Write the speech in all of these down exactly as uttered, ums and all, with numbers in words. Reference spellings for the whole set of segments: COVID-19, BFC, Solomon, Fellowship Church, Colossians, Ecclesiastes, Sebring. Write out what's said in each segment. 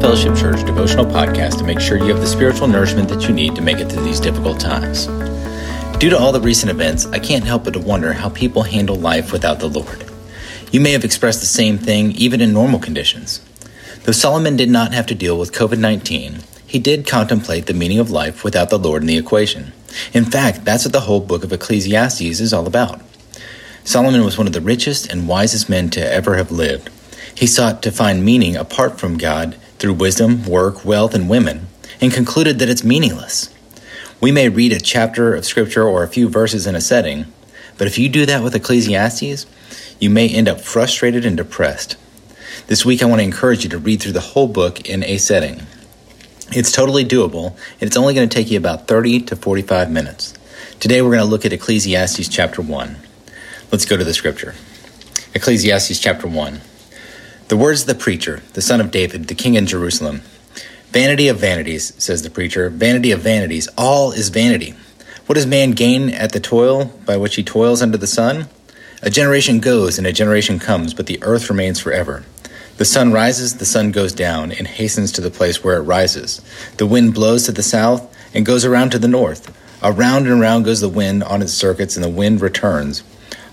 the Fellowship Church devotional podcast to make sure you have the spiritual nourishment that you need to make it through these difficult times. Due to all the recent events, I can't help but to wonder how people handle life without the Lord. You may have expressed the same thing even in normal conditions. Though Solomon did not have to deal with covid nineteen, he did contemplate the meaning of life without the Lord in the equation. In fact, that's what the whole book of Ecclesiastes is all about. Solomon was one of the richest and wisest men to ever have lived. He sought to find meaning apart from God through wisdom, work, wealth, and women, and concluded that it's meaningless. We may read a chapter of Scripture or a few verses in a setting, but if you do that with Ecclesiastes, you may end up frustrated and depressed. This week, I want to encourage you to read through the whole book in a setting. It's totally doable, and it's only going to take you about thirty to forty-five minutes. Today, we're going to look at Ecclesiastes chapter one. Let's go to the scripture. Ecclesiastes chapter one. The words of the preacher, the son of David, the king in Jerusalem. Vanity of vanities, says the preacher, vanity of vanities, all is vanity. What does man gain at the toil by which he toils under the sun? A generation goes and a generation comes, but the earth remains forever. The sun rises, the sun goes down, and hastens to the place where it rises. The wind blows to the south and goes around to the north. Around and around goes the wind on its circuits, and the wind returns.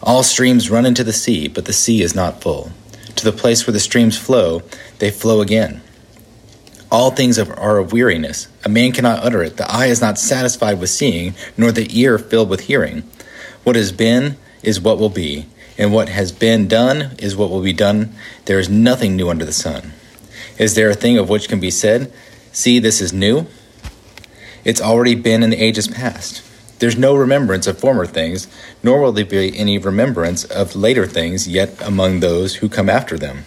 All streams run into the sea, but the sea is not full. To the place where the streams flow, they flow again. All things are of weariness. A man cannot utter it. The eye is not satisfied with seeing, nor the ear filled with hearing. What has been is what will be, and what has been done is what will be done. There is nothing new under the sun. Is there a thing of which can be said, see, this is new? It's already been in the ages past. There's no remembrance of former things, nor will there be any remembrance of later things yet among those who come after them.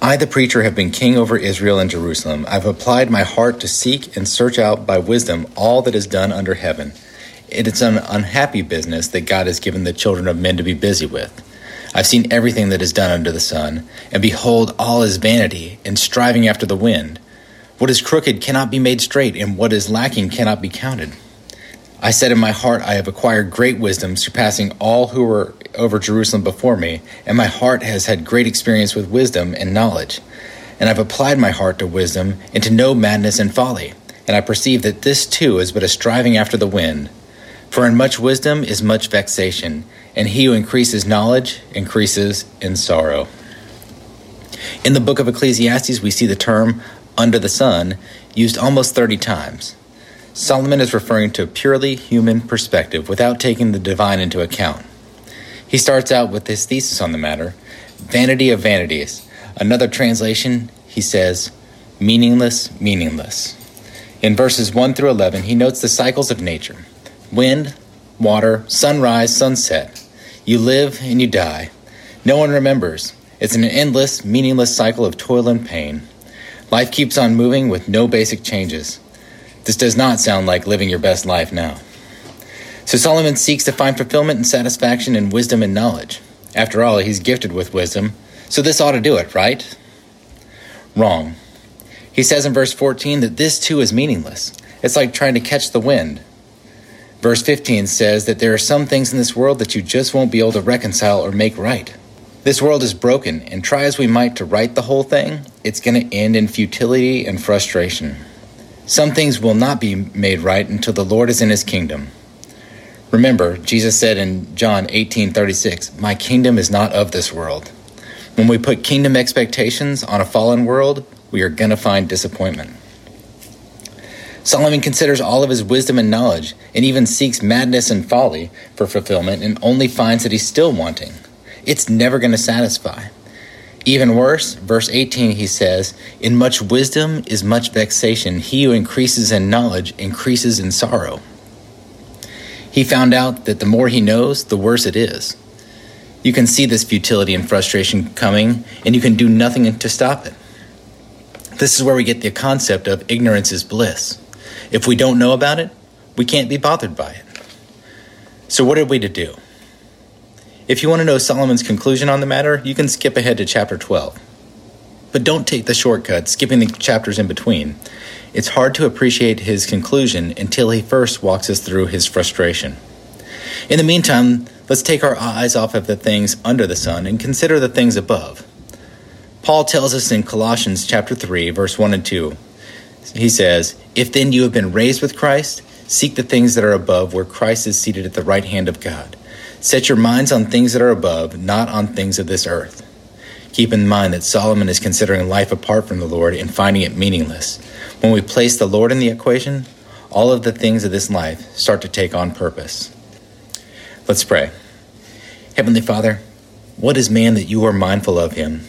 I, the preacher, have been king over Israel and Jerusalem. I've applied my heart to seek and search out by wisdom all that is done under heaven. It is an unhappy business that God has given the children of men to be busy with. I've seen everything that is done under the sun, and behold, all is vanity and striving after the wind. What is crooked cannot be made straight, and what is lacking cannot be counted. I said in my heart, I have acquired great wisdom, surpassing all who were over Jerusalem before me, and my heart has had great experience with wisdom and knowledge. And I've applied my heart to wisdom and to know madness and folly, and I perceive that this too is but a striving after the wind. For in much wisdom is much vexation, and he who increases knowledge increases in sorrow. In the book of Ecclesiastes, we see the term under the sun used almost thirty times. Solomon is referring to a purely human perspective without taking the divine into account. He starts out with his thesis on the matter, vanity of vanities. Another translation, he says, meaningless, meaningless. In verses one through eleven, he notes the cycles of nature. Wind, water, sunrise, sunset. You live and you die. No one remembers. It's an endless, meaningless cycle of toil and pain. Life keeps on moving with no basic changes. This does not sound like living your best life now. So Solomon seeks to find fulfillment and satisfaction in wisdom and knowledge. After all, he's gifted with wisdom, so this ought to do it, right? Wrong. He says in verse fourteen that this too is meaningless. It's like trying to catch the wind. Verse fifteen says that there are some things in this world that you just won't be able to reconcile or make right. This world is broken, and try as we might to right the whole thing, it's going to end in futility and frustration. Some things will not be made right until the Lord is in his kingdom. Remember, Jesus said in John eighteen thirty-six, my kingdom is not of this world. When we put kingdom expectations on a fallen world, we are going to find disappointment. Solomon considers all of his wisdom and knowledge, and even seeks madness and folly for fulfillment, and only finds that he's still wanting. It's never going to satisfy. Even worse, verse eighteen, he says, in much wisdom is much vexation. He who increases in knowledge increases in sorrow. He found out that the more he knows, the worse it is. You can see this futility and frustration coming, and you can do nothing to stop it. This is where we get the concept of ignorance is bliss. If we don't know about it, we can't be bothered by it. So what are we to do? If you want to know Solomon's conclusion on the matter, you can skip ahead to chapter twelve. But don't take the shortcut, skipping the chapters in between. It's hard to appreciate his conclusion until he first walks us through his frustration. In the meantime, let's take our eyes off of the things under the sun and consider the things above. Paul tells us in Colossians chapter three, verse one and two, he says, "If then you have been raised with Christ, seek the things that are above, where Christ is seated at the right hand of God. Set your minds on things that are above, not on things of this earth." Keep in mind that Solomon is considering life apart from the Lord and finding it meaningless. When we place the Lord in the equation, all of the things of this life start to take on purpose. Let's pray. Heavenly Father, what is man that you are mindful of him?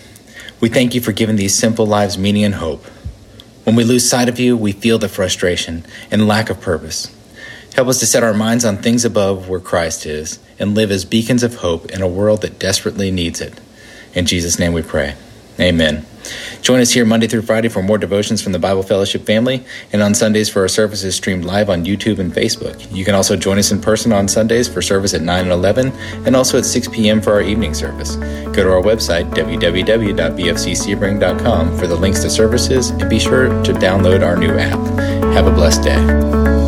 We thank you for giving these simple lives meaning and hope. When we lose sight of you, we feel the frustration and lack of purpose. Help us to set our minds on things above, where Christ is, and live as beacons of hope in a world that desperately needs it. In Jesus' name we pray. Amen. Join us here Monday through Friday for more devotions from the Bible Fellowship family, and on Sundays for our services streamed live on YouTube and Facebook. You can also join us in person on Sundays for service at nine and eleven, and also at six p.m. for our evening service. Go to our website, w w w dot b f c sebring dot com, for the links to services, and be sure to download our new app. Have a blessed day.